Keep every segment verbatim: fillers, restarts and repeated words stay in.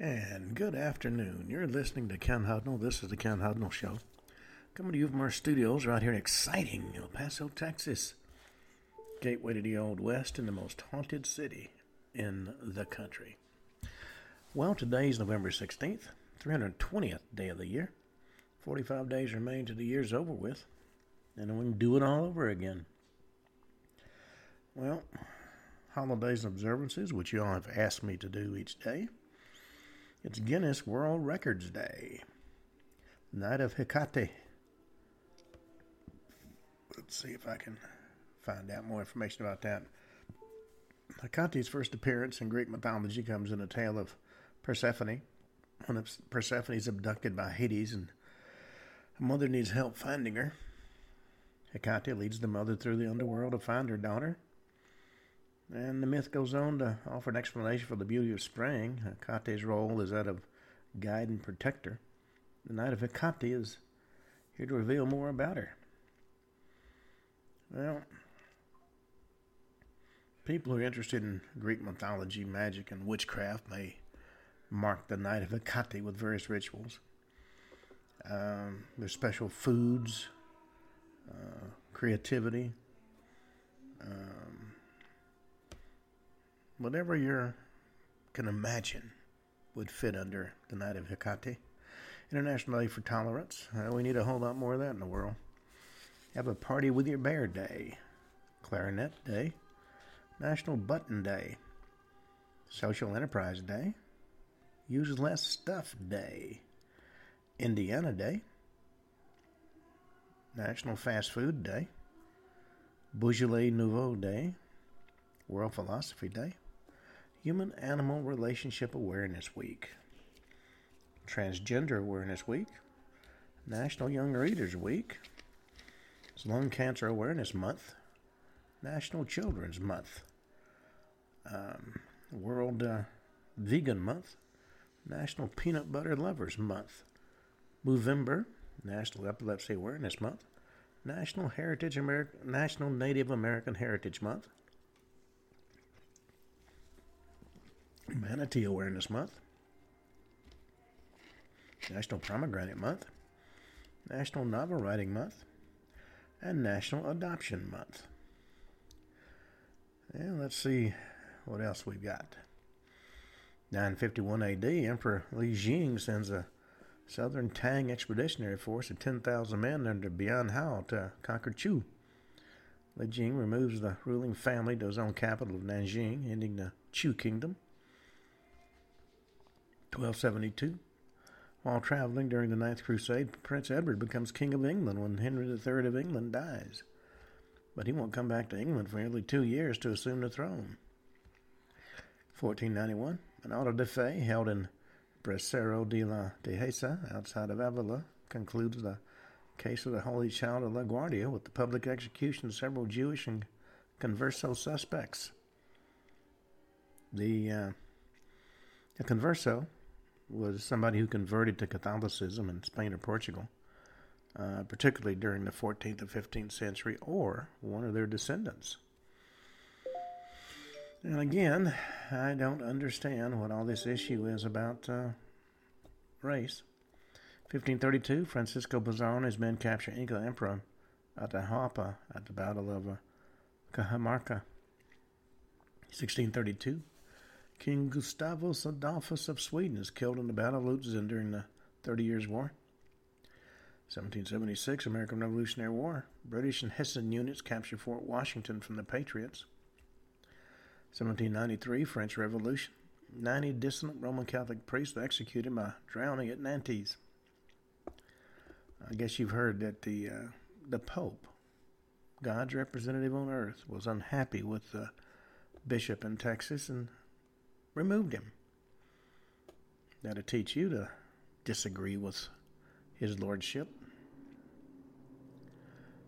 And good afternoon. You're listening to Ken Hudnall. This is the Ken Hudnall Show. Coming to you from our studios right here in exciting El Paso, Texas. Gateway to the Old West and the most haunted city in the country. Well, today's November sixteenth, three hundred twentieth day of the year. forty-five days remain till the year's over with. And then we can do it all over again. Well, holidays and observances, which you all have asked me to do each day. It's Guinness World Records Day. Night of Hecate. Let's see if I can find out more information about that. Hecate's first appearance in Greek mythology comes in the tale of Persephone. When Persephone is abducted by Hades and her mother needs help finding her, Hecate leads the mother through the underworld to find her daughter. And the myth goes on to offer an explanation for the beauty of spring. Hecate's role is that of guide and protector. The Night of Hecate is here to reveal more about her. Well, people who are interested in Greek mythology, magic, and witchcraft may mark the Night of Hecate with various rituals. Um, there's special foods, uh, creativity, um... whatever you can imagine would fit under the Night of Hecate. International Day for Tolerance. Uh, we need a whole lot more of that in the world. Have a party with your bear day. Clarinet Day. National Button Day. Social Enterprise Day. Use Less Stuff Day. Indiana Day. National Fast Food Day. Beaujolais Nouveau Day. World Philosophy Day. Human-Animal Relationship Awareness Week, Transgender Awareness Week, National Young Readers Week, it's Lung Cancer Awareness Month, National Children's Month, um, World uh, Vegan Month, National Peanut Butter Lovers Month, Movember, National Epilepsy Awareness Month, National Heritage Ameri- National Native American Heritage Month, Humanity Awareness Month, National Pomegranate Month, National Novel Writing Month, and National Adoption Month. And let's see what else we've got. nine fifty-one A D, Emperor Li Jing sends a Southern Tang Expeditionary Force of ten thousand men under Bian Hao to conquer Chu. Li Jing removes the ruling family to his own capital of Nanjing, ending the Chu Kingdom. twelve seventy-two, while traveling during the Ninth Crusade, Prince Edward becomes King of England when Henry the Third of England dies. But he won't come back to England for nearly two years to assume the throne. fourteen ninety-one, an auto-da-fé held in Bracero de la Dehesa, outside of Avila, concludes the case of the Holy Child of La Guardia with the public execution of several Jewish and Converso suspects. The, uh, the Converso was somebody who converted to Catholicism in Spain or Portugal, uh, particularly during the fourteenth and fifteenth century, or one of their descendants. And again, I don't understand what all this issue is about uh, race. fifteen thirty-two, Francisco Pizarro and his men capture Inca Emperor Atahualpa at the Battle of uh, Cajamarca. sixteen thirty-two, King Gustavus Adolphus of Sweden is killed in the Battle of Lutzen during the Thirty Years' War. seventeen seventy-six, American Revolutionary War. British and Hessian units capture Fort Washington from the Patriots. seventeen ninety-three, French Revolution. ninety dissident Roman Catholic priests executed by drowning at Nantes. I guess you've heard that the uh, the Pope, God's representative on earth, was unhappy with the bishop in Texas and removed him. That'll teach you to disagree with his lordship.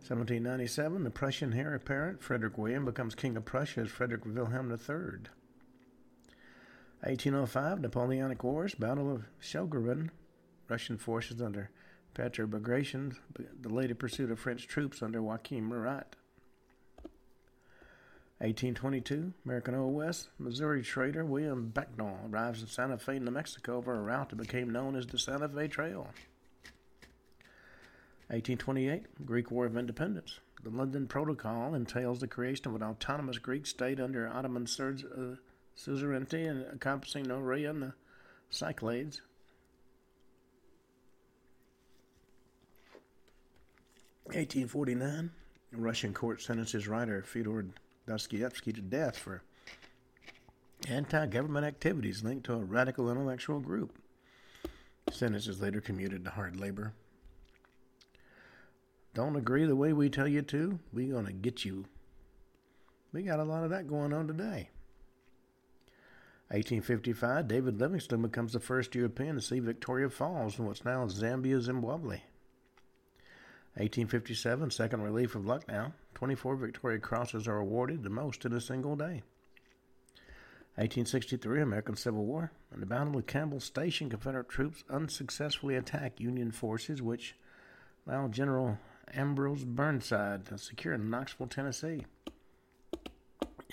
seventeen ninety-seven, the Prussian heir apparent Frederick William becomes King of Prussia as Frederick Wilhelm the Third. eighteen oh five, Napoleonic Wars, Battle of Shelgrin, Russian forces under Pyotr Bagration, the later pursuit of French troops under Joachim Murat. eighteen twenty-two, American Old West, Missouri trader William Becknell arrives in Santa Fe, New Mexico, for a route that became known as the Santa Fe Trail. eighteen twenty-eight, Greek War of Independence. The London Protocol entails the creation of an autonomous Greek state under Ottoman sur- uh, suzerainty and encompassing Noria and the Cyclades. eighteen forty-nine, a Russian court sentences writer Fyodor Dostoevsky to death for anti-government activities linked to a radical intellectual group. The sentence is later commuted to hard labor. Don't agree the way we tell you to, we're going to get you. We got a lot of that going on today. eighteen fifty-five, David Livingstone becomes the first European to see Victoria Falls in what's now Zambia, Zimbabwe. eighteen fifty-seven, Second Relief of Lucknow. twenty-four Victoria Crosses are awarded, the most in a single day. eighteen sixty-three, American Civil War. In the Battle of Campbell's Station, Confederate troops unsuccessfully attack Union forces, which now General Ambrose Burnside to secure Knoxville, Tennessee.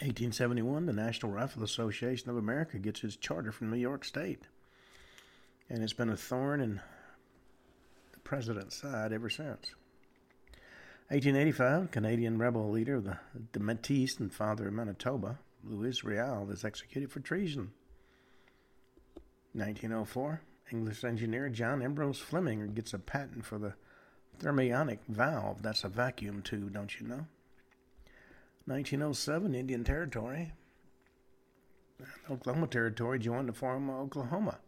eighteen seventy-one, the National Rifle Association of America gets its charter from New York State. And it's been a thorn in the president's side ever since. eighteen eighty-five, Canadian rebel leader of the, the Métis and father of Manitoba, Louis Riel, is executed for treason. nineteen oh four, English engineer John Ambrose Fleming gets a patent for the thermionic valve. That's a vacuum tube, don't you know? nineteen oh seven, Indian Territory. Oklahoma Territory joined the former Oklahoma,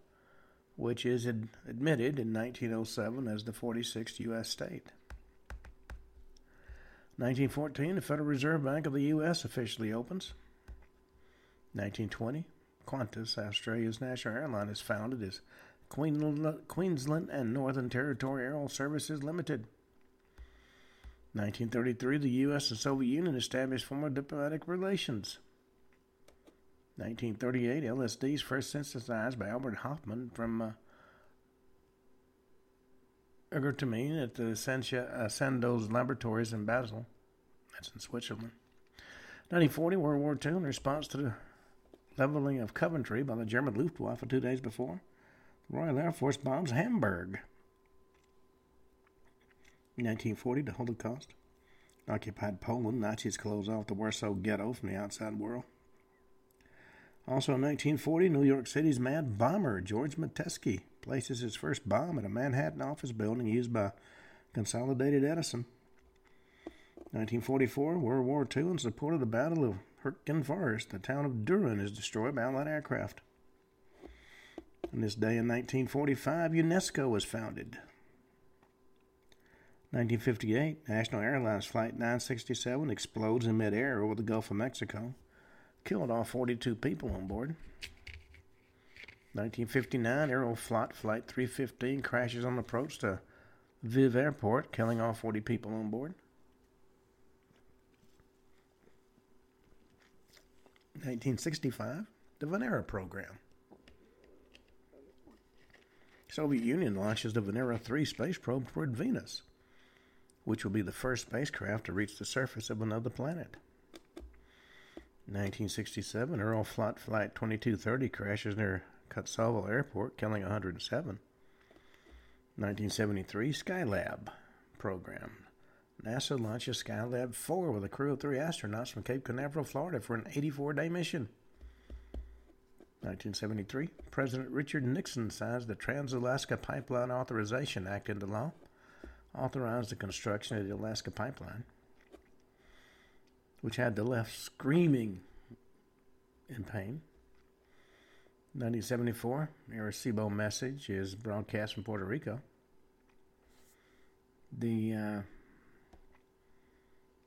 which is ad- admitted in nineteen oh seven as the forty-sixth U S state. nineteen fourteen, the Federal Reserve Bank of the U S officially opens. nineteen twenty, Qantas, Australia's national airline, is founded as Queensland and Northern Territory Air Services Limited. nineteen thirty-three, the U S and Soviet Union established formal diplomatic relations. nineteen thirty-eight, L S D is first synthesized by Albert Hoffman from Uh, ergotamine at the Sandoz Laboratories in Basel. That's in Switzerland. nineteen forty, World War Two, in response to the leveling of Coventry by the German Luftwaffe two days before, the Royal Air Force bombs Hamburg. nineteen forty, the Holocaust. In occupied Poland, Nazis close off the Warsaw Ghetto from the outside world. Also in nineteen forty, New York City's mad bomber, George Metesky, places his first bomb at a Manhattan office building used by Consolidated Edison. nineteen forty-four, World War Two, in support of the Battle of Hurtgen Forest, the town of Durham is destroyed by Allied aircraft. On this day in nineteen forty-five, UNESCO was founded. nineteen fifty-eight, National Airlines Flight nine sixty-seven explodes in midair over the Gulf of Mexico. Killed all forty-two people on board. nineteen fifty-nine, Aeroflot Flight three fifteen crashes on approach to Lviv Airport, killing all forty people on board. nineteen sixty-five, the Venera program. Soviet Union launches the Venera three space probe toward Venus, which will be the first spacecraft to reach the surface of another planet. nineteen sixty-seven, Aeroflot Flight twenty-two thirty crashes near Kosovo Airport, killing one hundred seven. nineteen seventy-three, Skylab program. NASA launches Skylab four with a crew of three astronauts from Cape Canaveral, Florida, for an eighty-four day mission. nineteen seventy-three, President Richard Nixon signs the Trans-Alaska Pipeline Authorization Act into law, authorized the construction of the Alaska Pipeline, which had the left screaming in pain. nineteen seventy-four, Arecibo message is broadcast from Puerto Rico. The uh,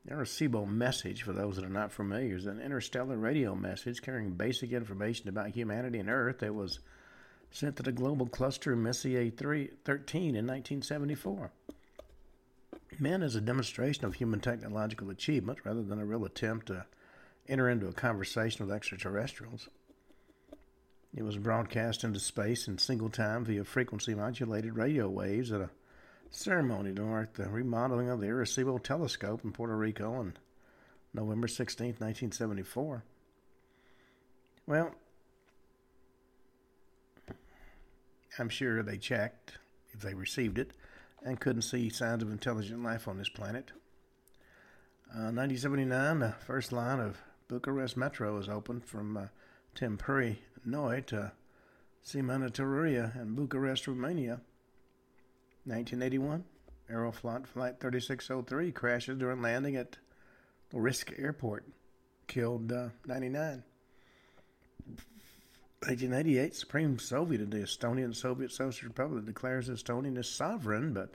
Arecibo message, for those that are not familiar, is an interstellar radio message carrying basic information about humanity and Earth that was sent to the global cluster Messier thirteen in nineteen seventy-four. Men is a demonstration of human technological achievement rather than a real attempt to enter into a conversation with extraterrestrials. It was broadcast into space in single time via frequency-modulated radio waves at a ceremony to mark the remodeling of the Arecibo telescope in Puerto Rico in November sixteenth, nineteen seventy-four. Well, I'm sure they checked if they received it and couldn't see signs of intelligent life on this planet. Uh, nineteen seventy-nine, the first line of Bucharest Metro was opened from uh, Timpuri, Noi to Simanitauria in Bucharest, Romania. nineteen eighty-one, Aeroflot Flight thirty-six oh three crashes during landing at Lorisk Airport, killed uh, ninety-nine. eighteen eighty-eight, Supreme Soviet of the Estonian Soviet Socialist Republic declares Estonia as sovereign, but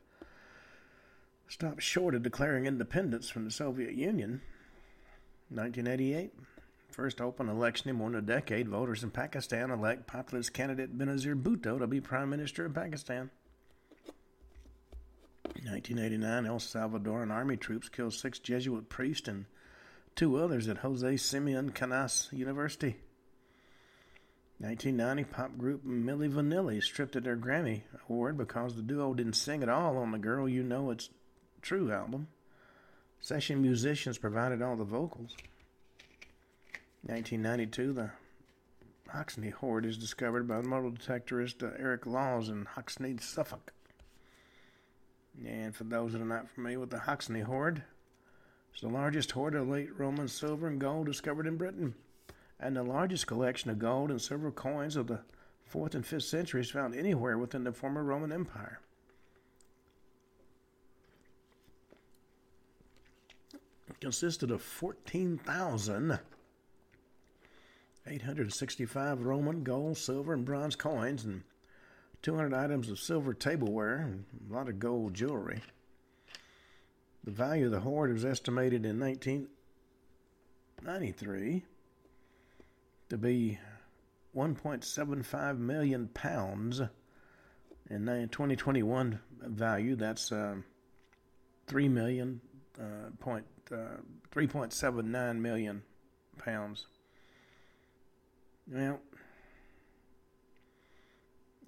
stops short of declaring independence from the Soviet Union. nineteen eighty-eight, first open election in more than a decade, voters in Pakistan elect populist candidate Benazir Bhutto to be Prime Minister of Pakistan. nineteen eighty-nine, El Salvadoran army troops killed six Jesuit priests and two others at Jose Simeon Canas University. nineteen ninety, pop group Milli Vanilli stripped at their Grammy Award because the duo didn't sing at all on the Girl You Know It's True album. Session musicians provided all the vocals. nineteen ninety-two, the Hoxne Hoard is discovered by model detectorist uh, Eric Laws in Hoxne, Suffolk. And for those that are not familiar with the Hoxne Hoard, it's the largest hoard of late Roman silver and gold discovered in Britain, and the largest collection of gold and silver coins of the fourth and fifth centuries found anywhere within the former Roman Empire. It consisted of fourteen thousand eight hundred sixty-five Roman gold, silver, and bronze coins, and two hundred items of silver tableware, and a lot of gold jewelry. The value of the hoard was estimated in nineteen ninety-three to be one point seven five million pounds. In twenty twenty-one value, that's uh, three million, uh, point, uh, three point seven nine million pounds. Well,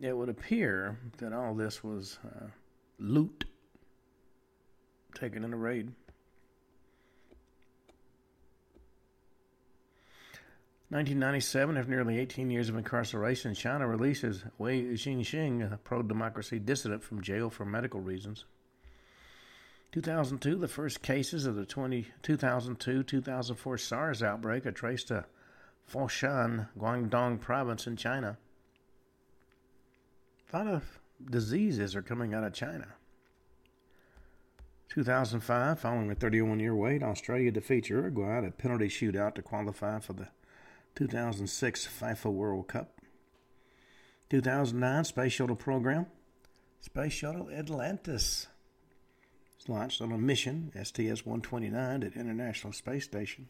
it would appear that all this was uh, loot taken in a raid. nineteen ninety-seven, after nearly eighteen years of incarceration, China releases Wei Xingxing, a pro-democracy dissident, from jail for medical reasons. two thousand two, the first cases of the two thousand two to two thousand four SARS outbreak are traced to Foshan, Guangdong province in China. A lot of diseases are coming out of China. two thousand five, following a thirty-one-year wait, Australia defeats Uruguay at a penalty shootout to qualify for the two thousand six FIFA World Cup. two thousand nine, Space Shuttle Program. Space Shuttle Atlantis is launched on a mission, S T S one twenty-nine, at International Space Station.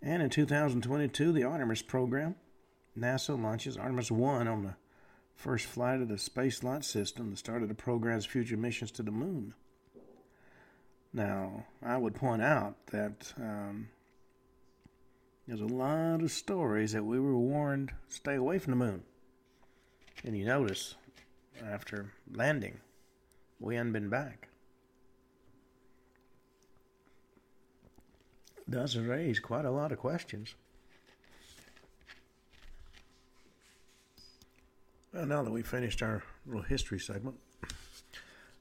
And in two thousand twenty-two, the Artemis Program. NASA launches Artemis one on the first flight of the Space Launch System, the start of the program's future missions to the moon. Now, I would point out that um, there's a lot of stories that we were warned stay away from the moon. And you notice, after landing, we hadn't been back. It does raise quite a lot of questions. Well, now that we've finished our little history segment,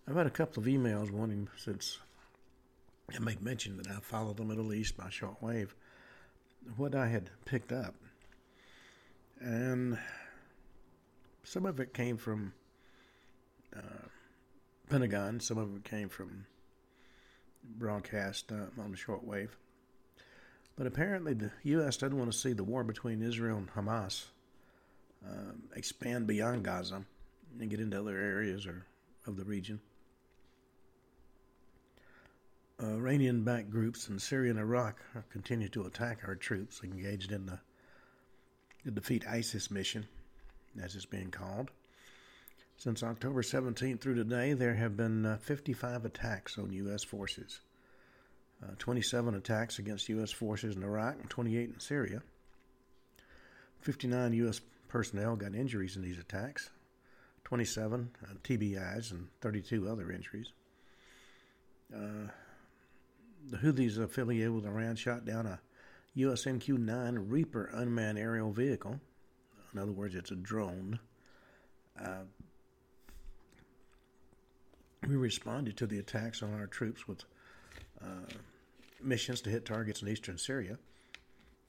I've had a couple of emails wanting, since I make mention that I follow the Middle East by shortwave, what I had picked up. And some of it came from uh, Pentagon, some of it came from broadcast uh, on the shortwave. But apparently the U S doesn't want to see the war between Israel and Hamas Uh, expand beyond Gaza and get into other areas or of the region. Uh, Iranian-backed groups in Syria and Iraq continue to attack our troops engaged in the, the Defeat ISIS mission, as it's being called. Since October seventeenth through today, there have been uh, fifty-five attacks on U S forces, uh, twenty-seven attacks against U S forces in Iraq and twenty-eight in Syria. fifty-nine U S personnel got injuries in these attacks, twenty-seven uh, T B Is and thirty-two other injuries. Uh, the Houthis affiliated with Iran shot down a U S M Q nine Reaper unmanned aerial vehicle. In other words, it's a drone. Uh, we responded to the attacks on our troops with uh, missions to hit targets in eastern Syria.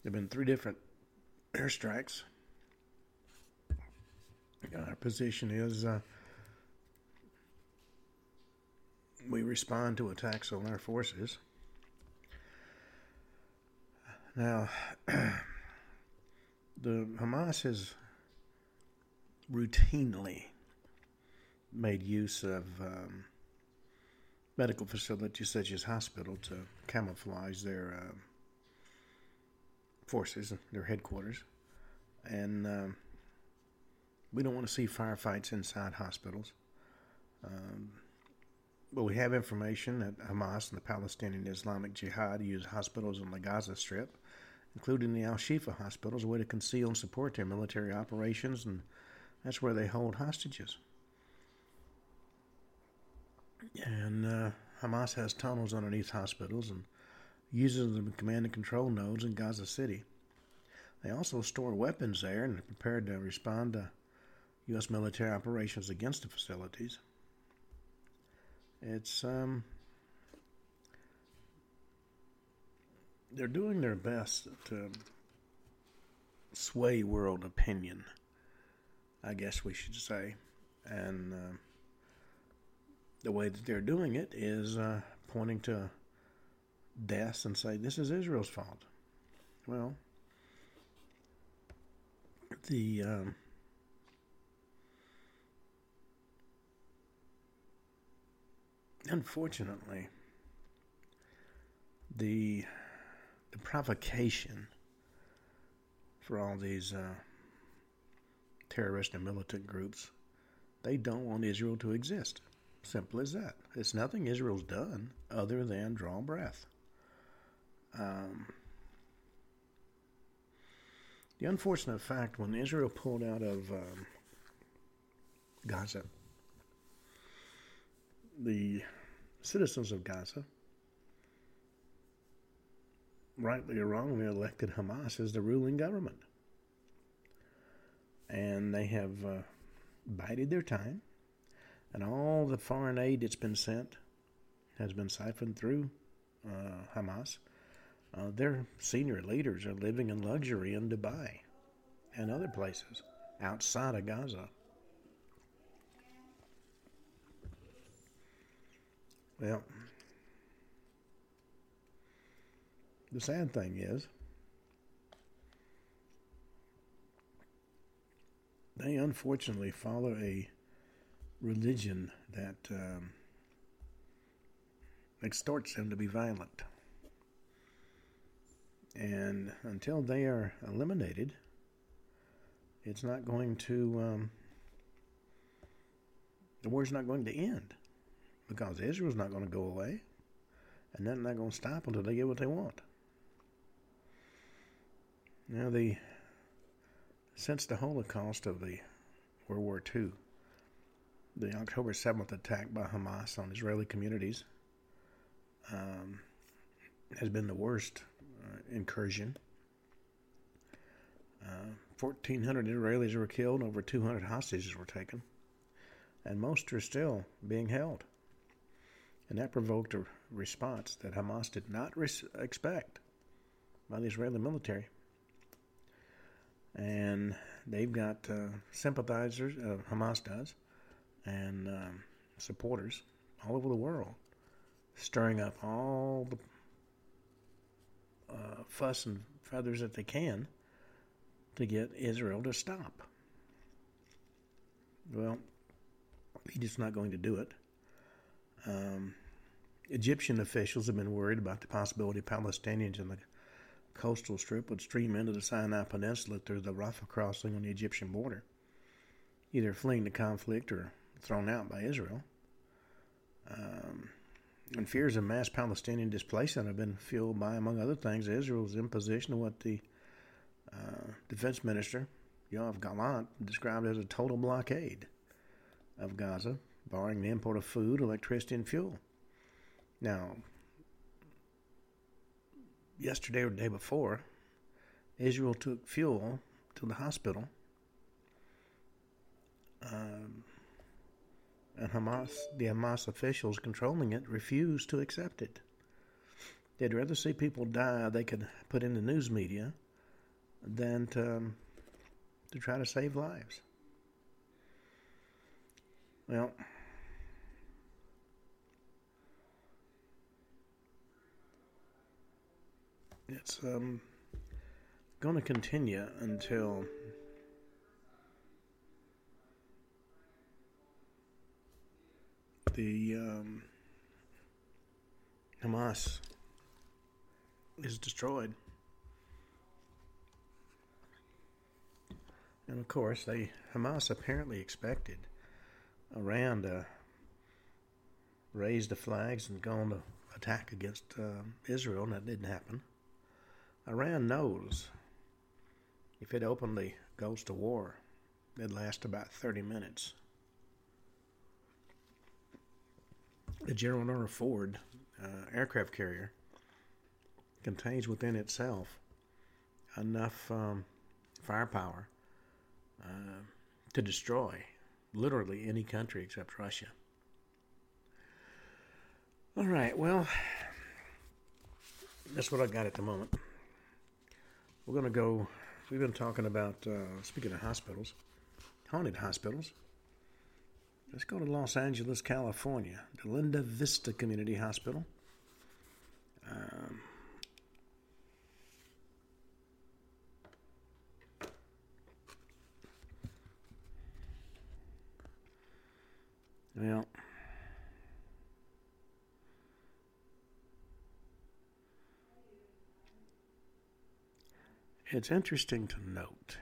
There have been three different airstrikes. Our position is uh, we respond to attacks on our forces. Now, the Hamas has routinely made use of um, medical facilities such as hospitals to camouflage their uh, forces, their headquarters, and uh, we don't want to see firefights inside hospitals. Um, but we have information that Hamas and the Palestinian Islamic Jihad use hospitals on the Gaza Strip, including the Al-Shifa Hospital, as a way to conceal and support their military operations, and that's where they hold hostages. And uh, Hamas has tunnels underneath hospitals and uses them as command and control nodes in Gaza City. They also store weapons there and are prepared to respond to U S military operations against the facilities. It's, um... they're doing their best to sway world opinion, I guess we should say. And uh, the way that they're doing it is uh, pointing to deaths and say, this is Israel's fault. Well, the... Um, Unfortunately, the, the provocation for all these uh, terrorist and militant groups, they don't want Israel to exist. Simple as that. It's nothing Israel's done other than draw breath. Um, the unfortunate fact, when Israel pulled out of um, Gaza, the citizens of Gaza, rightly or wrongly, elected Hamas as the ruling government. And they have uh, bided their time. And all the foreign aid that's been sent has been siphoned through uh, Hamas. Uh, their senior leaders are living in luxury in Dubai and other places outside of Gaza. Well, the sad thing is, they unfortunately follow a religion that um, extorts them to be violent. And until they are eliminated, it's not going to, um, the war's not going to end. Because Israel's not going to go away, and that's not going to stop until they get what they want. Now, the since the Holocaust of the World War Two, the October seventh attack by Hamas on Israeli communities um, has been the worst uh, incursion. Uh, fourteen hundred Israelis were killed, over two hundred hostages were taken, and most are still being held. And that provoked a response that Hamas did not res- expect by the Israeli military. And they've got uh, sympathizers, uh, Hamas does, and um, supporters all over the world, stirring up all the uh, fuss and feathers that they can to get Israel to stop. Well, he's just not going to do it. Um, Egyptian officials have been worried about the possibility Palestinians in the coastal strip would stream into the Sinai Peninsula through the Rafah crossing on the Egyptian border, either fleeing the conflict or thrown out by Israel. Um, and fears of mass Palestinian displacement have been fueled by, among other things, Israel's imposition of what the uh, defense minister, Yoav Gallant, described as a total blockade of Gaza, barring the import of food, electricity, and fuel. Now, yesterday or the day before, Israel took fuel to the hospital. Um, and Hamas, the Hamas officials controlling it, refused to accept it. They'd rather see people die they could put in the news media than to, um, to try to save lives. Well, it's um, going to continue until the um, Hamas is destroyed. And of course, they Hamas apparently expected Iran to raise the flags and go on to attack against uh, Israel, and that didn't happen. Iran knows if it openly goes to war, it'd last about thirty minutes. The Gerald Norah Ford uh, aircraft carrier contains within itself enough um, firepower uh, to destroy literally any country except Russia. All right, well, that's what I got at the moment. We're going to go, we've been talking about, uh, speaking of hospitals, haunted hospitals. Let's go to Los Angeles, California, the Linda Vista Community Hospital. Um, well, it's interesting to note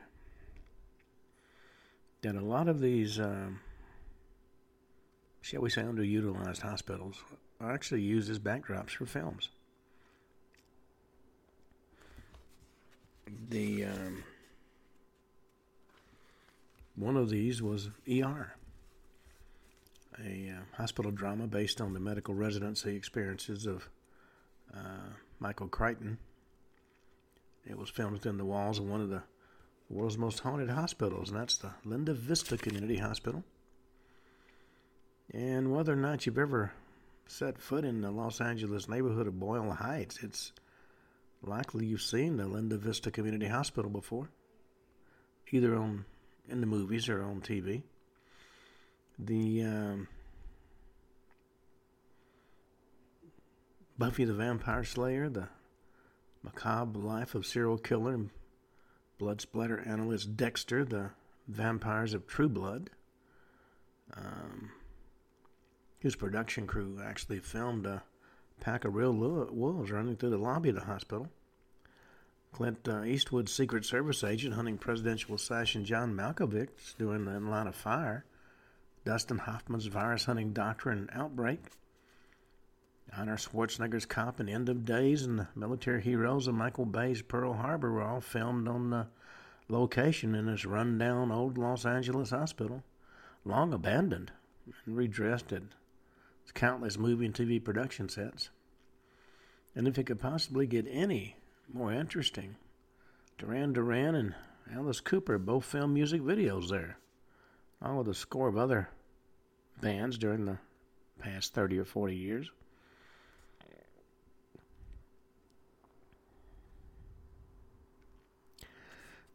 that a lot of these, um, shall we say, underutilized hospitals are actually used as backdrops for films. The um, one of these was E R, a uh, hospital drama based on the medical residency experiences of uh, Michael Crichton. It was filmed within the walls of one of the world's most haunted hospitals, and that's the Linda Vista Community Hospital. And whether or not you've ever set foot in the Los Angeles neighborhood of Boyle Heights, it's likely you've seen the Linda Vista Community Hospital before, either on in the movies or on T V. The um, Buffy the Vampire Slayer, the Macabre Life of Serial Killer and Blood Splatter Analyst Dexter, the Vampires of True Blood, um, whose production crew actually filmed a pack of real wolves running through the lobby of the hospital. Clint uh, Eastwood's Secret Service agent hunting presidential assassin John Malkovich during the line of fire. Dustin Hoffman's virus-hunting doctor in Outbreak. Arnold Schwarzenegger's cop in End of Days and the military heroes of Michael Bay's Pearl Harbor were all filmed on the location in this run-down old Los Angeles hospital, long abandoned and redressed at countless movie and T V production sets. And if it could possibly get any more interesting, Duran Duran and Alice Cooper both filmed music videos there, along with a score of other bands during the past thirty or forty years.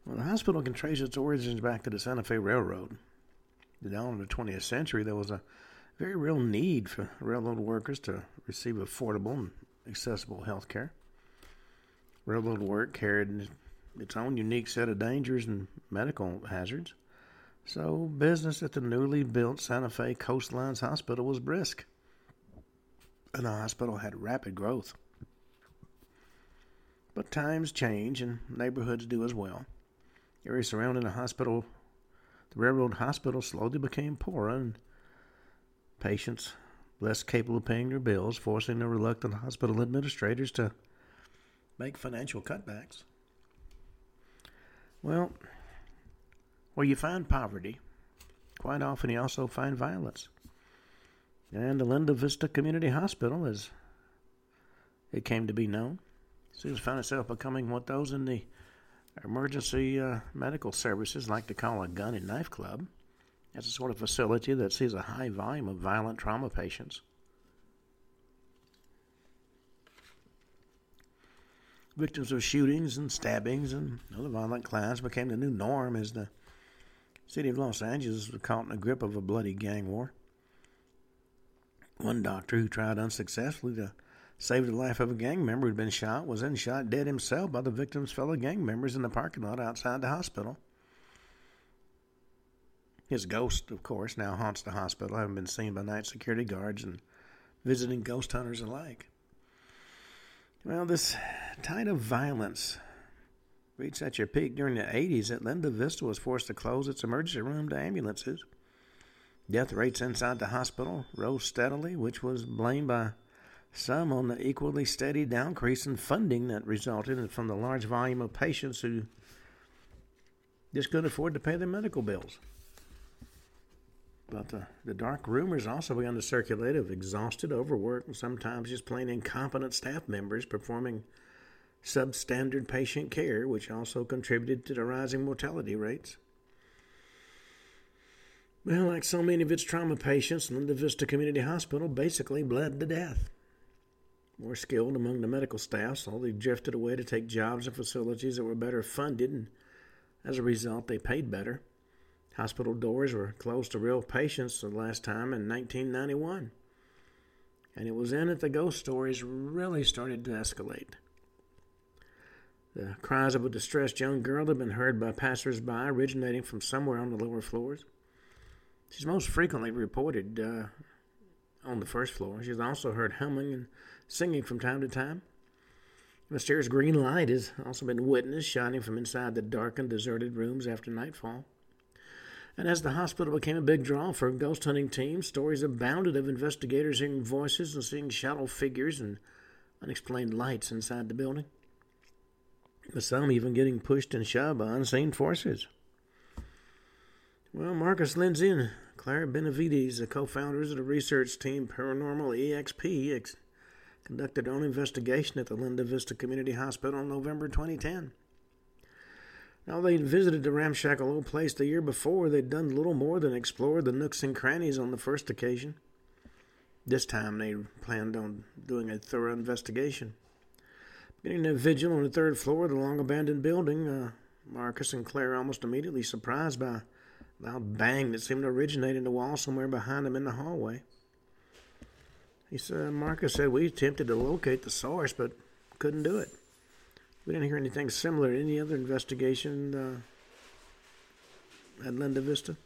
Well, the hospital can trace its origins back to the Santa Fe Railroad. In the dawn of the twentieth century, there was a very real need for railroad workers to receive affordable and accessible health care. Railroad work carried its own unique set of dangers and medical hazards, so business at the newly built Santa Fe Coastlines Hospital was brisk, and the hospital had rapid growth. But times change, and neighborhoods do as well. Areas surrounding the hospital, the railroad hospital, slowly became poorer, and patients less capable of paying their bills, forcing the reluctant hospital administrators to make financial cutbacks. Well, where you find poverty, quite often you also find violence. And the Linda Vista Community Hospital, as it came to be known, She's found herself becoming what those in the emergency uh, medical services like to call a gun and knife club. That's a sort of facility that sees a high volume of violent trauma patients. Victims of shootings and stabbings and other violent crimes became the new norm as the city of Los Angeles was caught in the grip of a bloody gang war. One doctor who tried unsuccessfully to save the life of a gang member who'd been shot was then shot dead himself by the victim's fellow gang members in the parking lot outside the hospital. His ghost, of course, now haunts the hospital, having been seen by night security guards and visiting ghost hunters alike. Well, this tide of violence reached such a peak during the eighties that Linda Vista was forced to close its emergency room to ambulances. Death rates inside the hospital rose steadily, which was blamed by some on the equally steady decrease in funding that resulted from the large volume of patients who just couldn't afford to pay their medical bills. But the, the dark rumors also began to circulate of exhausted, overworked, and sometimes just plain incompetent staff members performing substandard patient care, which also contributed to the rising mortality rates. Well, like so many of its trauma patients, Linda Vista Community Hospital basically bled to death. More skilled among the medical staff slowly drifted away to take jobs in facilities that were better funded, and as a result, they paid better. Hospital doors were closed to real patients the last time in nineteen ninety-one. And it was then that the ghost stories really started to escalate. The cries of a distressed young girl had been heard by passers-by originating from somewhere on the lower floors. She's most frequently reported uh, on the first floor. She's also heard humming and singing from time to time. A mysterious green light has also been witnessed shining from inside the darkened, deserted rooms after nightfall. And as the hospital became a big draw for ghost hunting teams, stories abounded of investigators hearing voices and seeing shadow figures and unexplained lights inside the building, with some even getting pushed and shoved by unseen forces. Well, Marcus Lindsay and Claire Benavides, the co-founders of the research team Paranormal E X P, ex- conducted their own investigation at the Linda Vista Community Hospital in November twenty ten. Now, they'd visited the ramshackle old place the year before. They'd done little more than explore the nooks and crannies on the first occasion. This time, they planned on doing a thorough investigation. Beginning their vigil on the third floor of the long-abandoned building, uh, Marcus and Claire almost immediately surprised by a loud bang that seemed to originate in the wall somewhere behind them in the hallway. He said, Marcus said, we attempted to locate the source, but couldn't do it. We didn't hear anything similar to any other investigation uh, at Linda Vista.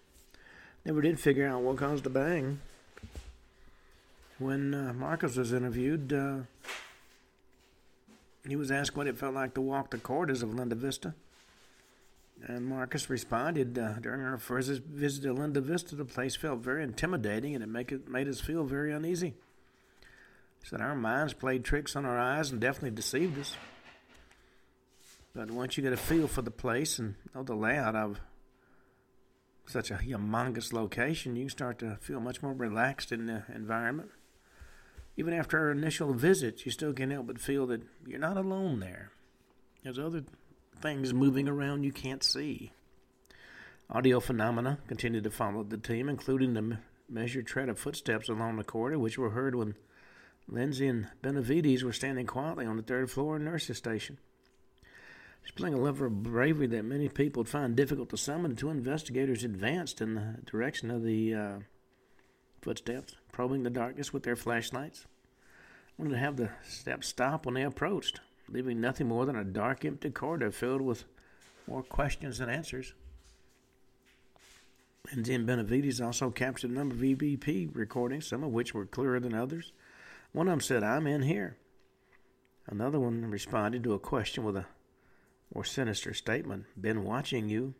Never did figure out what caused the bang. When uh, Marcus was interviewed, uh, he was asked what it felt like to walk the corridors of Linda Vista. And Marcus responded, uh, during our first visit to Linda Vista, the place felt very intimidating and it, make it made us feel very uneasy. He said, our minds played tricks on our eyes and definitely deceived us. But once you get a feel for the place and know the layout of such a humongous location, you can start to feel much more relaxed in the environment. Even after our initial visit, you still can't help but feel that you're not alone there. There's other things moving around you can't see. Audio phenomena continued to follow the team, including the measured tread of footsteps along the corridor, which were heard when Lindsay and Benavides were standing quietly on the third floor nurse's station. Displaying a level of bravery that many people would find difficult to summon, two investigators advanced in the direction of the uh, footsteps, probing the darkness with their flashlights. Wanted to have the steps stop when they approached, leaving nothing more than a dark, empty corridor filled with more questions than answers. And then Benavides also captured a number of E V P recordings, some of which were clearer than others. One of them said, "I'm in here." Another one responded to a question with a or sinister statement, "Been watching you."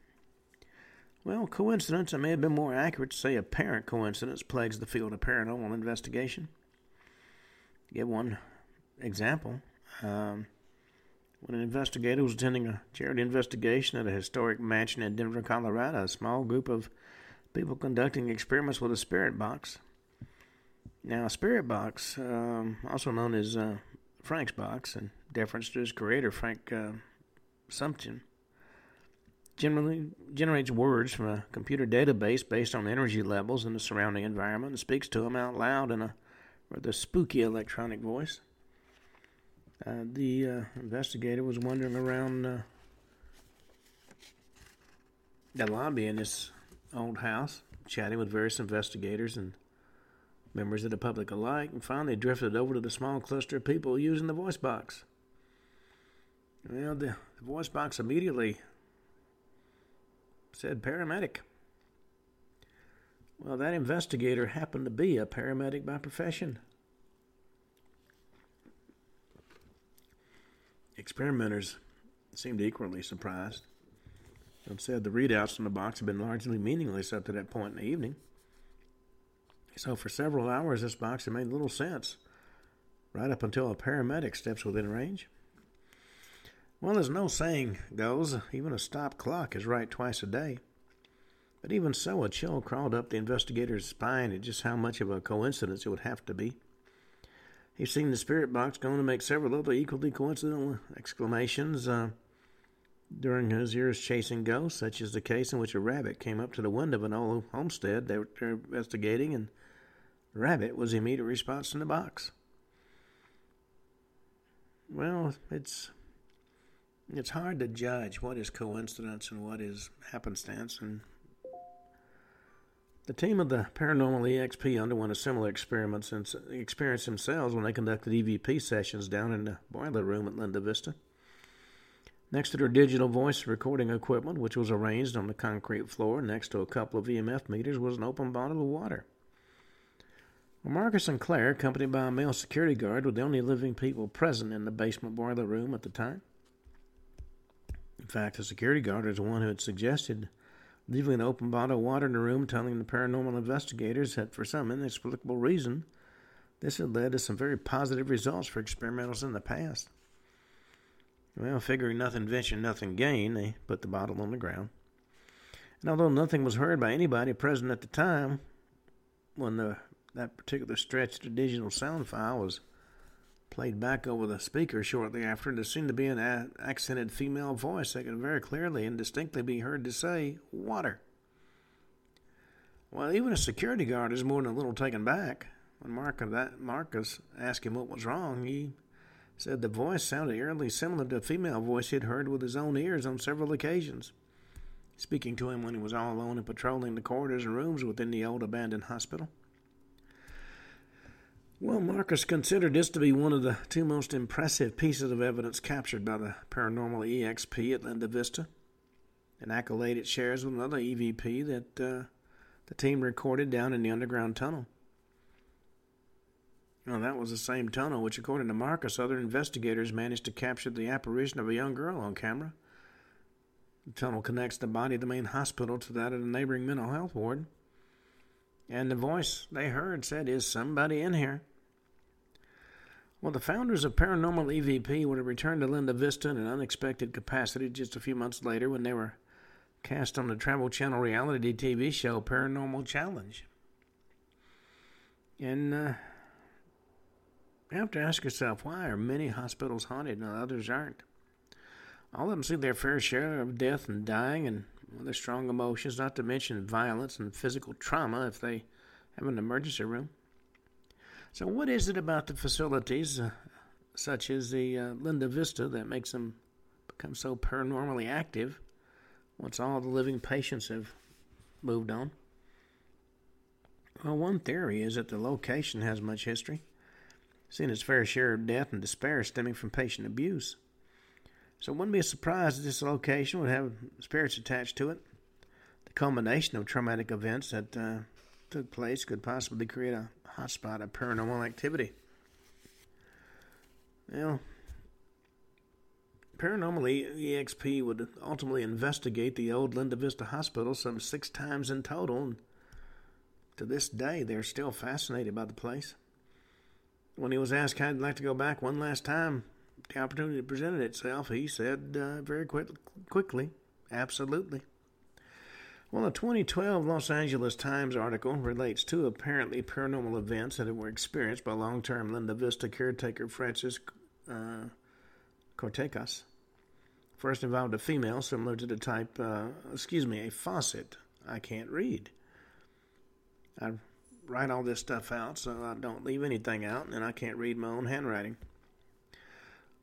Well, coincidence, it may have been more accurate to say apparent coincidence, plagues the field of paranormal investigation. To give one example, um, when an investigator was attending a charity investigation at a historic mansion in Denver, Colorado, a small group of people conducting experiments with a spirit box. Now, a spirit box, um, also known as uh, Frank's box, and deference to his creator, Frank uh, Sumption, generally generates words from a computer database based on energy levels in the surrounding environment and speaks to them out loud in a rather spooky electronic voice. Uh, the uh, investigator was wandering around uh, the lobby in this old house, chatting with various investigators and members of the public alike, and finally drifted over to the small cluster of people using the voice box. Well, the, the voice box immediately said paramedic. Well, that investigator happened to be a paramedic by profession. Experimenters seemed equally surprised and said the readouts in the box had been largely meaningless up to that point in the evening. So for several hours, this box had made little sense, right up until a paramedic steps within range. Well, as no saying goes, even a stop clock is right twice a day. But even so, a chill crawled up the investigator's spine at just how much of a coincidence it would have to be. He's seen the spirit box going to make several other equally coincidental exclamations uh, during his years chasing ghosts, such as the case in which a rabbit came up to the window of an old homestead they were investigating, and the rabbit was the immediate response in the box. Well, it's it's hard to judge what is coincidence and what is happenstance, and the team of the Paranormal E X P underwent a similar experiment and experience themselves when they conducted E V P sessions down in the boiler room at Linda Vista. Next to their digital voice recording equipment, which was arranged on the concrete floor next to a couple of E M F meters, was an open bottle of water. Well, Marcus and Claire, accompanied by a male security guard, were the only living people present in the basement boiler room at the time. In fact, the security guard is the one who had suggested leaving an open bottle of water in the room, telling the paranormal investigators that for some inexplicable reason, this had led to some very positive results for experimentals in the past. Well, figuring nothing venture, nothing gain, they put the bottle on the ground. And although nothing was heard by anybody present at the time, when the, that particular stretch of the digital sound file was played back over the speaker shortly after, there seemed to be an a- accented female voice that could very clearly and distinctly be heard to say, water. Well, even a security guard is more than a little taken back. When Marcus, that Marcus asked him what was wrong, he said the voice sounded eerily similar to a female voice he had heard with his own ears on several occasions, speaking to him when he was all alone and patrolling the corridors and rooms within the old abandoned hospital. Well, Marcus considered this to be one of the two most impressive pieces of evidence captured by the Paranormal E X P at Linda Vista, an accolade it shares with another E V P that uh, the team recorded down in the underground tunnel. Now, that was the same tunnel which, according to Marcus, other investigators managed to capture the apparition of a young girl on camera. The tunnel connects the body of the main hospital to that of the neighboring mental health ward. And the voice they heard said, is somebody in here? Well, the founders of Paranormal E V P would have returned to Linda Vista in an unexpected capacity just a few months later when they were cast on the Travel Channel reality T V show Paranormal Challenge. And uh, you have to ask yourself, why are many hospitals haunted and others aren't? All of them see their fair share of death and dying and other strong emotions, not to mention violence and physical trauma if they have an emergency room. So what is it about the facilities, uh, such as the uh, Linda Vista, that makes them become so paranormally active once all the living patients have moved on? Well, one theory is that the location has much history, seeing its fair share of death and despair stemming from patient abuse. So it wouldn't be a surprise that this location would have spirits attached to it. The culmination of traumatic events that uh, took place could possibly create a hotspot of paranormal activity. Well, Paranormal E X P would ultimately investigate the old Linda Vista Hospital some six times in total, and to this day they're still fascinated by the place. When he was asked how he'd like to go back one last time, the opportunity presented itself, he said uh, very quick, quickly, absolutely. Well, a twenty twelve Los Angeles Times article relates two apparently paranormal events that were experienced by long-term Linda Vista caretaker Francis uh, cortecas. First involved a female similar to the type, uh, excuse me, a faucet. I can't read. I write all this stuff out so I don't leave anything out, and I can't read my own handwriting.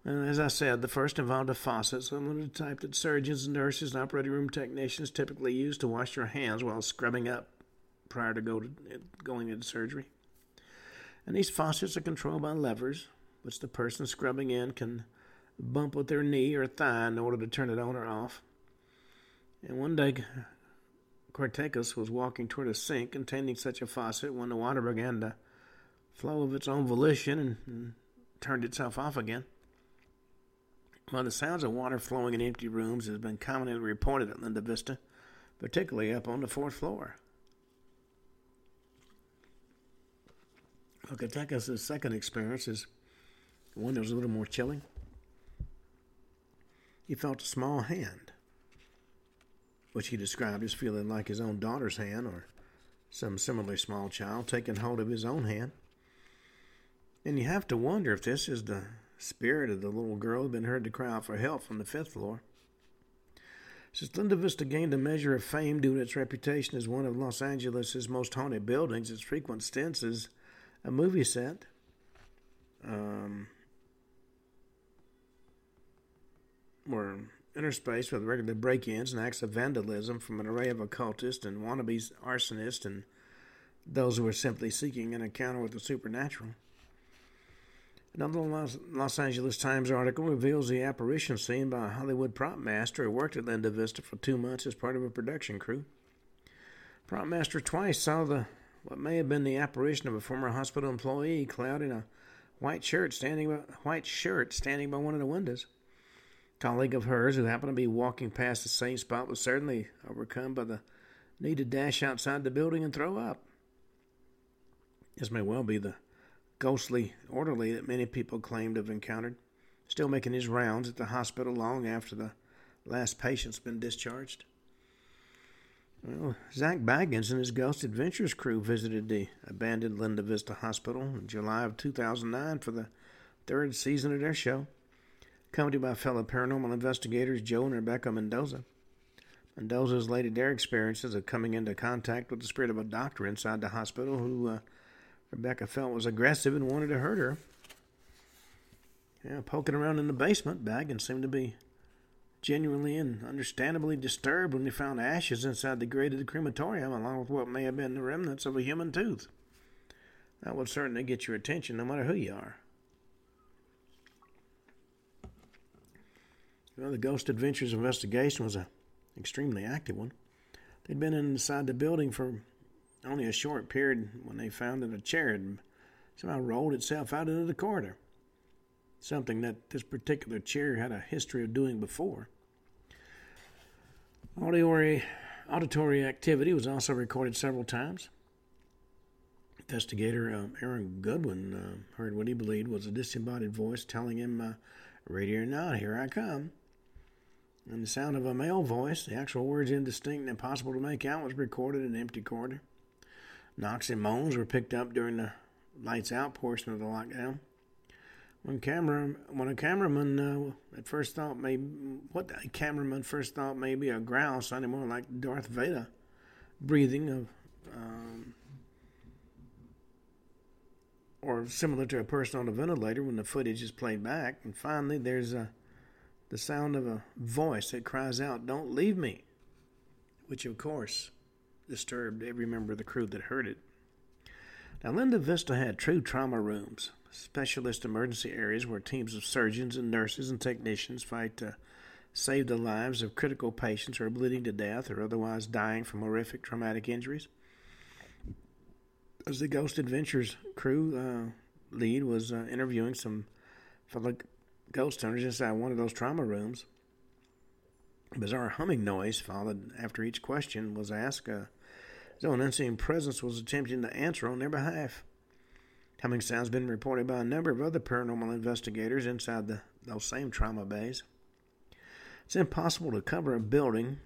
And as I said, the first involved a faucet, similar to the type that surgeons, nurses, and operating room technicians typically use to wash their hands while scrubbing up prior to, go to going into surgery. And these faucets are controlled by levers, which the person scrubbing in can bump with their knee or thigh in order to turn it on or off. And one day, Cortecas was walking toward a sink containing such a faucet when the water began to flow of its own volition and, and turned itself off again. While the sounds of water flowing in empty rooms has been commonly reported at Linda Vista, particularly up on the fourth floor. Cortecas' second experience is one that was a little more chilling. He felt a small hand, which he described as feeling like his own daughter's hand or some similarly small child taking hold of his own hand. And you have to wonder if this is the spirit of the little girl who had been heard to cry out for help from the fifth floor. Since Linda Vista gained a measure of fame due to its reputation as one of Los Angeles' most haunted buildings, its frequent stints as a movie set. Um... were interspaced with regular break-ins and acts of vandalism from an array of occultists and wannabes arsonists and those who were simply seeking an encounter with the supernatural. Another Los, Los Angeles Times article reveals the apparition seen by a Hollywood prop master who worked at Linda Vista for two months as part of a production crew. Prop master twice saw the what may have been the apparition of a former hospital employee clad in a white shirt standing by, white shirt standing by one of the windows. Colleague of hers who happened to be walking past the same spot was certainly overcome by the need to dash outside the building and throw up. This may well be the ghostly orderly that many people claimed to have encountered, still making his rounds at the hospital long after the last patient's been discharged. Well, Zach Baggins and his Ghost Adventures crew visited the abandoned Linda Vista Hospital in July of two thousand nine for the third season of their show, accompanied by fellow paranormal investigators Joe and Rebecca Mendoza. Mendoza related their experiences of coming into contact with the spirit of a doctor inside the hospital who uh, Rebecca felt was aggressive and wanted to hurt her. Yeah, poking around in the basement, Baggins seemed to be genuinely and understandably disturbed when he found ashes inside the grate of the crematorium, along with what may have been the remnants of a human tooth. That would certainly get your attention no matter who you are. Well, the Ghost Adventures investigation was an extremely active one. They'd been inside the building for only a short period when they found that a chair had somehow rolled itself out into the corridor, something that this particular chair had a history of doing before. Auditory, auditory activity was also recorded several times. Investigator um, Aaron Goodwin uh, heard what he believed was a disembodied voice telling him, uh, "Ready or not, here I come." And the sound of a male voice, the actual words indistinct and impossible to make out, was recorded in an empty corridor. Knocks and moans were picked up during the lights-out portion of the lockdown. When, camera, when a cameraman uh, at first thought may what a cameraman first thought may be a growl sounded more like Darth Vader breathing, of, um, or similar to a person on a ventilator when the footage is played back. And finally, there's a. The sound of a voice that cries out, "Don't leave me," which, of course, disturbed every member of the crew that heard it. Now, Linda Vista had true trauma rooms, specialist emergency areas where teams of surgeons and nurses and technicians fight to save the lives of critical patients who are bleeding to death or otherwise dying from horrific traumatic injuries. As the Ghost Adventures crew uh, lead was uh, interviewing some fellow ghost hunters inside one of those trauma rooms. A bizarre humming noise followed after each question was asked, uh, as though an unseen presence was attempting to answer on their behalf. Humming sounds have been reported by a number of other paranormal investigators inside the, those same trauma bays. It's impossible to cover a building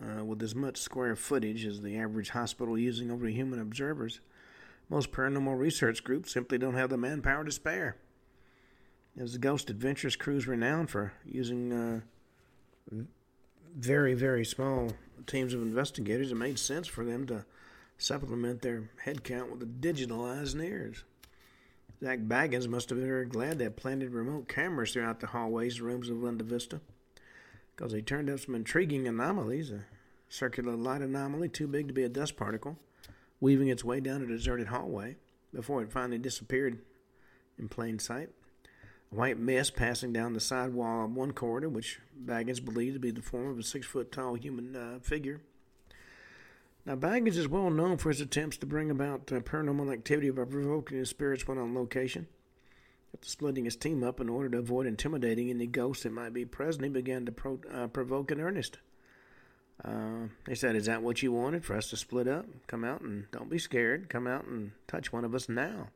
uh, with as much square footage as the average hospital using over human observers. Most paranormal research groups simply don't have the manpower to spare. It was a Ghost Adventures cruise renowned for using uh, very, very small teams of investigators. It made sense for them to supplement their headcount with the digitalized ears. Zach Baggins must have been very glad they had planted remote cameras throughout the hallways and rooms of Linda Vista, because they turned up some intriguing anomalies. A circular light anomaly too big to be a dust particle, weaving its way down a deserted hallway before it finally disappeared in plain sight. A white mist passing down the side wall of one corridor, which Baggins believed to be the form of a six-foot-tall human uh, figure. Now, Baggins is well known for his attempts to bring about uh, paranormal activity by provoking his spirits when on location. After splitting his team up in order to avoid intimidating any ghosts that might be present, he began to pro- uh, provoke in earnest. Uh, he said, "Is that what you wanted, for us to split up? Come out and don't be scared. Come out and touch one of us now."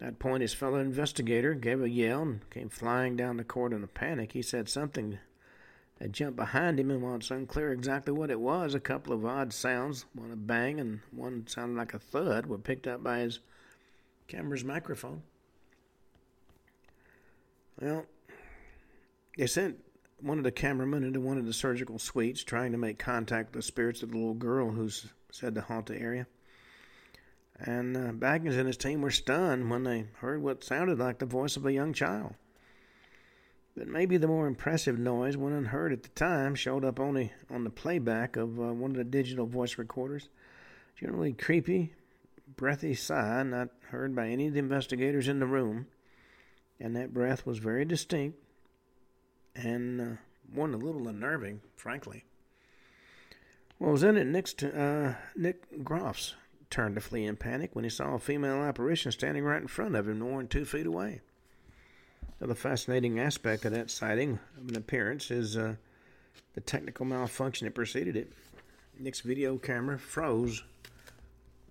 At that point, his fellow investigator gave a yell and came flying down the corridor in a panic. He said something had jumped behind him, and while it's unclear exactly what it was, a couple of odd sounds, one a bang and one sounded like a thud, were picked up by his camera's microphone. Well, they sent one of the cameramen into one of the surgical suites, trying to make contact with the spirits of the little girl who's said to haunt the area. And uh, Baggins and his team were stunned when they heard what sounded like the voice of a young child. But maybe the more impressive noise, when unheard at the time, showed up only on the playback of uh, one of the digital voice recorders. Generally creepy, breathy sigh, not heard by any of the investigators in the room. And that breath was very distinct and uh, one a little unnerving, frankly. Well, it was in it next to uh, Nick Groff's turn to flee in panic when he saw a female apparition standing right in front of him, more than two feet away. Another fascinating aspect of that sighting of an appearance is uh, the technical malfunction that preceded it. Nick's video camera froze,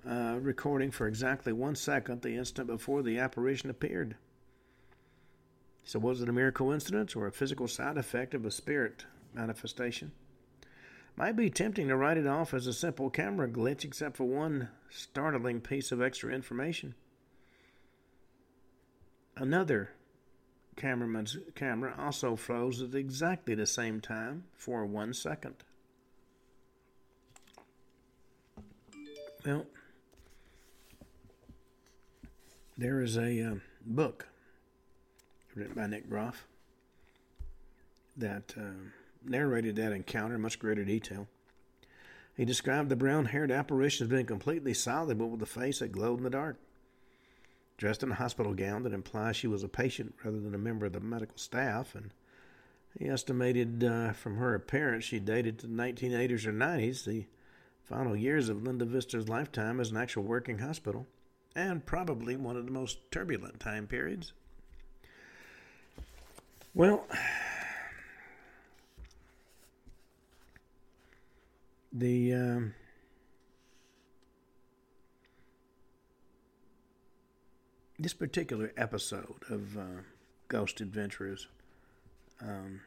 uh, recording for exactly one second the instant before the apparition appeared. So was it a mere coincidence or a physical side effect of a spirit manifestation? Might be tempting to write it off as a simple camera glitch, except for one startling piece of extra information. Another cameraman's camera also froze at exactly the same time for one second. Well, there is a uh, book written by Nick Groff that uh, narrated that encounter in much greater detail. He described the brown-haired apparition as being completely solid, but with a face that glowed in the dark. Dressed in a hospital gown that implies she was a patient rather than a member of the medical staff, and he estimated uh, from her appearance she dated to the nineteen eighties or nineties, the final years of Linda Vista's lifetime as an actual working hospital, and probably one of the most turbulent time periods. Well, the um, this particular episode of uh, Ghost Adventurers um,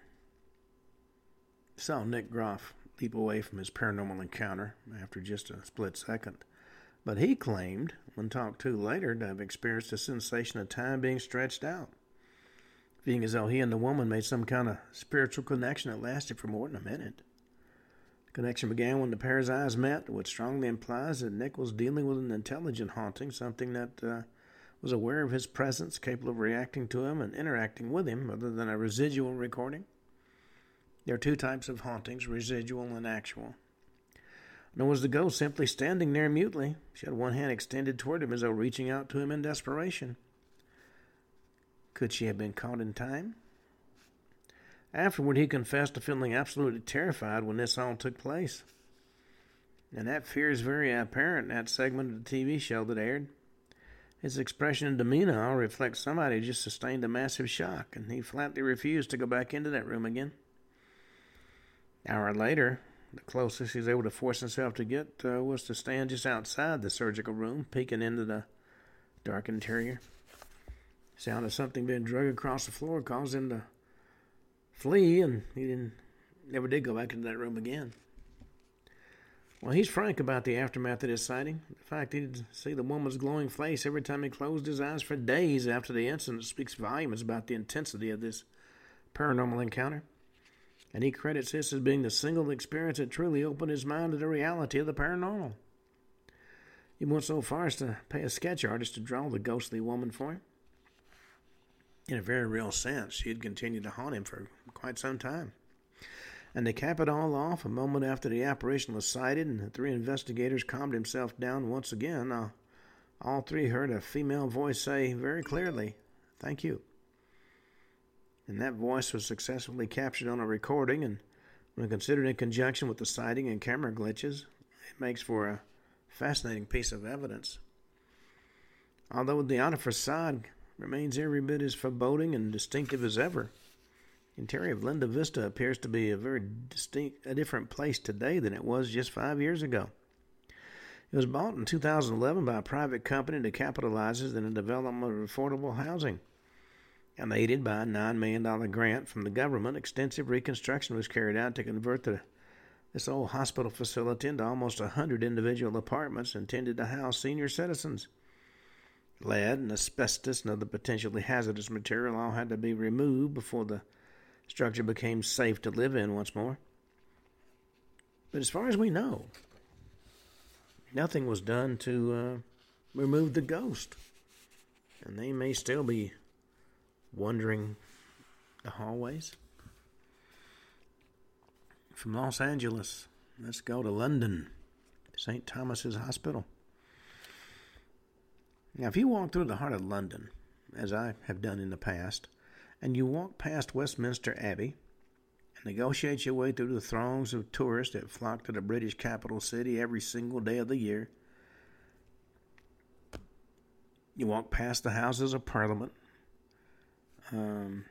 saw Nick Groff leap away from his paranormal encounter after just a split second. But he claimed, when talked to later, to have experienced a sensation of time being stretched out, being as though he and the woman made some kind of spiritual connection that lasted for more than a minute. The connection began when the pair's eyes met, which strongly implies that Nick was dealing with an intelligent haunting, something that uh, was aware of his presence, capable of reacting to him and interacting with him, rather than a residual recording. There are two types of hauntings, residual and actual. Nor was the ghost simply standing there mutely. She had one hand extended toward him as though reaching out to him in desperation. Could she have been caught in time? Afterward, he confessed to feeling absolutely terrified when this all took place. And that fear is very apparent in that segment of the T V show that aired. His expression and demeanor all reflect somebody who just sustained a massive shock, and he flatly refused to go back into that room again. An hour later, the closest he was able to force himself to get uh, was to stand just outside the surgical room, peeking into the dark interior. The sound of something being dragged across the floor caused him to flee, and he didn't, never did go back into that room again. Well, he's frank about the aftermath of this sighting. The fact he'd see the woman's glowing face every time he closed his eyes for days after the incident speaks volumes about the intensity of this paranormal encounter. And he credits this as being the single experience that truly opened his mind to the reality of the paranormal. He went so far as to pay a sketch artist to draw the ghostly woman for him. In a very real sense, she had continued to haunt him for quite some time. And to cap it all off, a moment after the apparition was sighted and the three investigators calmed himself down once again, uh, all three heard a female voice say very clearly, "Thank you." And that voice was successfully captured on a recording, and when considered in conjunction with the sighting and camera glitches, it makes for a fascinating piece of evidence. Although the outer facade remains every bit as foreboding and distinctive as ever, the interior of Linda Vista appears to be a very distinct, a different place today than it was just five years ago. It was bought in two thousand eleven by a private company that capitalizes in the development of affordable housing. And aided by a nine million dollars grant from the government, extensive reconstruction was carried out to convert the, this old hospital facility into almost one hundred individual apartments intended to house senior citizens. Lead and asbestos and other potentially hazardous material all had to be removed before the structure became safe to live in once more. But as far as we know, nothing was done to uh, remove the ghost. And they may still be wandering the hallways. From Los Angeles, let's go to London, Saint Thomas's Hospital. Now, if you walk through the heart of London, as I have done in the past, and you walk past Westminster Abbey and negotiate your way through the throngs of tourists that flock to the British capital city every single day of the year. You walk past the Houses of Parliament. Um,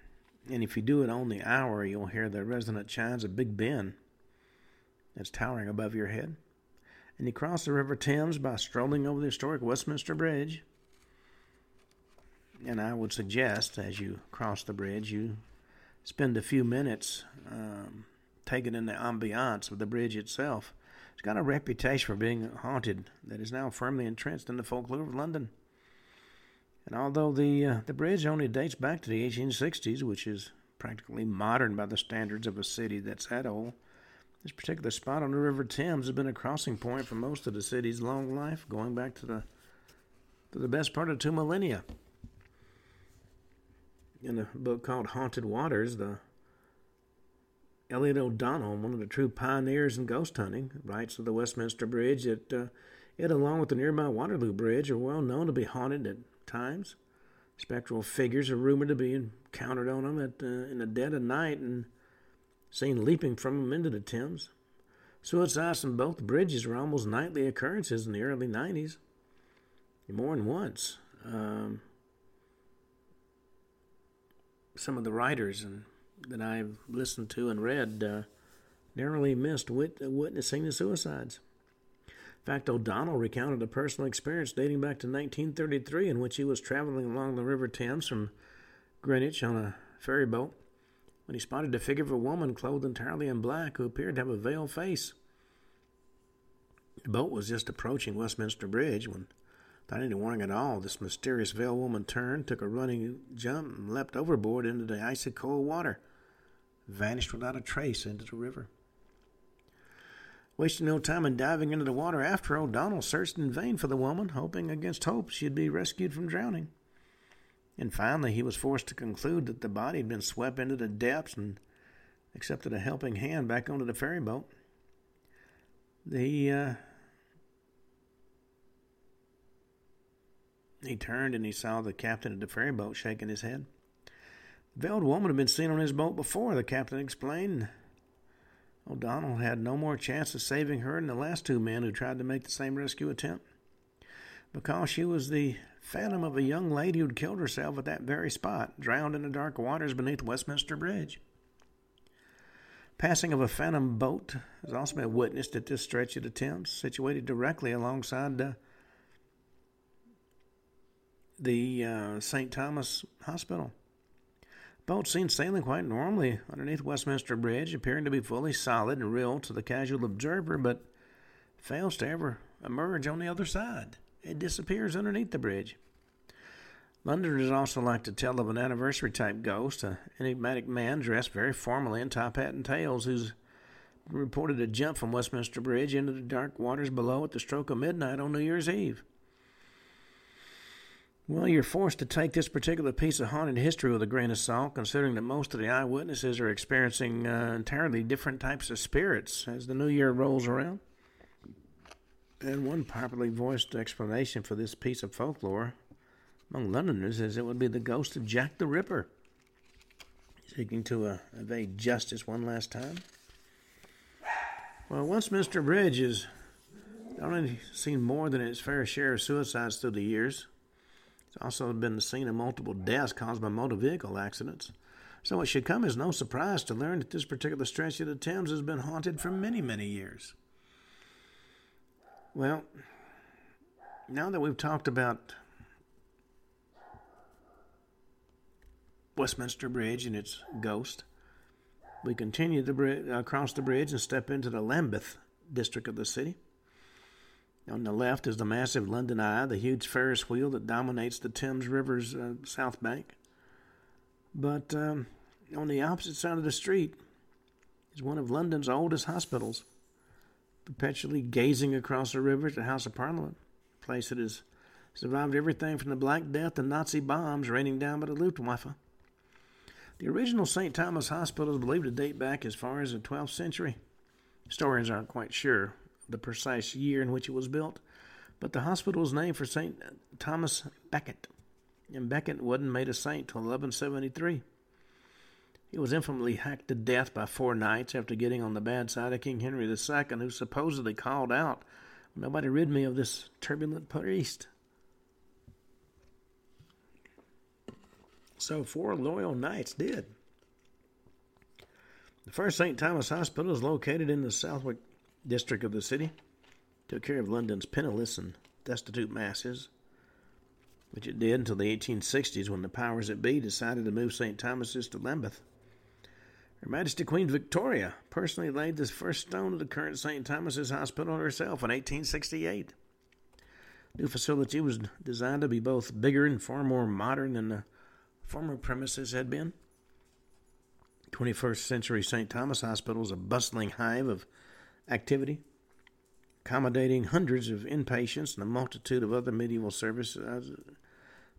and if you do it on the hour, you'll hear the resonant chimes of Big Ben that's towering above your head. And you cross the River Thames by strolling over the historic Westminster Bridge. And I would suggest, as you cross the bridge, you spend a few minutes um, taking in the ambiance of the bridge itself. It's got a reputation for being haunted that is now firmly entrenched in the folklore of London. And although the uh, the bridge only dates back to the eighteen sixties, which is practically modern by the standards of a city that's that old, this particular spot on the River Thames has been a crossing point for most of the city's long life, going back to the to the best part of two millennia. In a book called Haunted Waters, the Elliot O'Donnell, one of the true pioneers in ghost hunting, writes of the Westminster Bridge that uh, it, along with the nearby Waterloo Bridge, are well known to be haunted at times. Spectral figures are rumored to be encountered on them at, uh, in the dead of night and seen leaping from them into the Thames. Suicides on both bridges were almost nightly occurrences in the early nineties, more than once. Um... Some of the writers and, that I've listened to and read uh, narrowly missed wit- witnessing the suicides. In fact, O'Donnell recounted a personal experience dating back to nineteen thirty-three in which he was traveling along the River Thames from Greenwich on a ferry boat when he spotted the figure of a woman clothed entirely in black who appeared to have a veiled face. The boat was just approaching Westminster Bridge when, without any warning at all, this mysterious veiled woman turned, took a running jump, and leapt overboard into the icy cold water, vanished without a trace into the river. Wasting no time in diving into the water after, O'Donnell searched in vain for the woman, hoping against hope she'd be rescued from drowning. And finally, he was forced to conclude that the body had been swept into the depths and accepted a helping hand back onto the ferry boat. The, uh... He turned and he saw the captain of the ferry boat shaking his head. The veiled woman had been seen on his boat before, the captain explained. O'Donnell had no more chance of saving her than the last two men who tried to make the same rescue attempt, because she was the phantom of a young lady who'd killed herself at that very spot, drowned in the dark waters beneath Westminster Bridge. Passing of a phantom boat has also been witnessed at this stretch of the Thames, situated directly alongside the the uh, Saint Thomas Hospital. Boats seen sailing quite normally underneath Westminster Bridge, appearing to be fully solid and real to the casual observer, but fails to ever emerge on the other side. It disappears underneath the bridge. Londoners also like to tell of an anniversary-type ghost, an enigmatic man dressed very formally in top hat and tails, who's reported to jump from Westminster Bridge into the dark waters below at the stroke of midnight on New Year's Eve. Well, you're forced to take this particular piece of haunted history with a grain of salt, considering that most of the eyewitnesses are experiencing uh, entirely different types of spirits as the new year rolls around. And one popularly voiced explanation for this piece of folklore among Londoners is it would be the ghost of Jack the Ripper, seeking to uh, evade justice one last time. Well, Westminster Bridge has not only seen more than its fair share of suicides through the years, it's also been the scene of multiple deaths caused by motor vehicle accidents. So it should come as no surprise to learn that this particular stretch of the Thames has been haunted for many, many years. Well, now that we've talked about Westminster Bridge and its ghost, we continue the bridge, across the bridge and step into the Lambeth district of the city. On the left is the massive London Eye, the huge Ferris wheel that dominates the Thames River's uh, south bank. But um, on the opposite side of the street is one of London's oldest hospitals, perpetually gazing across the river at the House of Parliament, a place that has survived everything from the Black Death to Nazi bombs raining down by the Luftwaffe. The original Saint Thomas Hospital is believed to date back as far as the twelfth century. Historians aren't quite sure the precise year in which it was built, but the hospital was named for Saint Thomas Becket, and Becket wasn't made a saint till eleven seventy-three. He was infamously hacked to death by four knights after getting on the bad side of King Henry the Second, who supposedly called out, "Nobody rid me of this turbulent priest." So four loyal knights did. The first Saint Thomas Hospital is located in the Southwark district of the city, took care of London's penniless and destitute masses, which it did until the eighteen sixties when the powers that be decided to move Saint Thomas's to Lambeth. Her Majesty Queen Victoria personally laid the first stone of the current Saint Thomas's Hospital herself in eighteen sixty-eight. The new facility was designed to be both bigger and far more modern than the former premises had been. twenty-first century Saint Thomas Hospital is a bustling hive of activity, accommodating hundreds of inpatients and a multitude of other medieval services.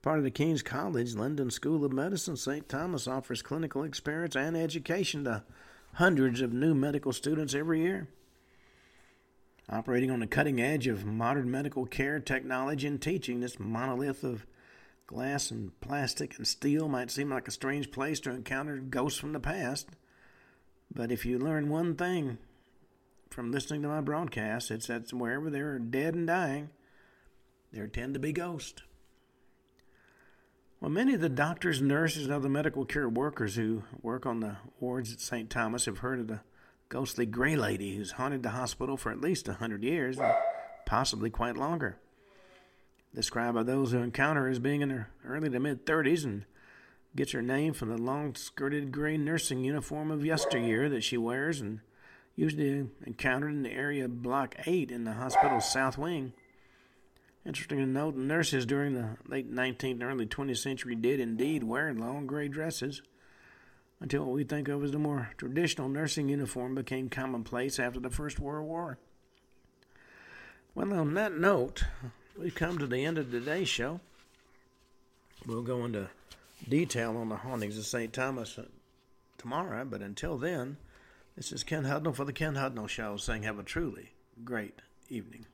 Part of the King's College London School of Medicine, Saint Thomas offers clinical experience and education to hundreds of new medical students every year. Operating on the cutting edge of modern medical care, technology, and teaching, this monolith of glass and plastic and steel might seem like a strange place to encounter ghosts from the past, but if you learn one thing from listening to my broadcast, it's that wherever there are dead and dying, there tend to be ghosts. Well, many of the doctors, nurses, and other medical care workers who work on the wards at Saint Thomas have heard of the ghostly gray lady who's haunted the hospital for at least one hundred years, and possibly quite longer. Described by those who encounter her as being in her early to mid-thirties and gets her name from the long-skirted gray nursing uniform of yesteryear that she wears and usually encountered in the area of Block eight in the hospital's south wing. Interesting to note, nurses during the late nineteenth and early twentieth century did indeed wear long gray dresses until what we think of as the more traditional nursing uniform became commonplace after the First World War. Well, on that note, we've come to the end of today's show. We'll go into detail on the hauntings of Saint Thomas tomorrow, but until then, this is Ken Hudnall for the Ken Hudnall Show, saying have a truly great evening.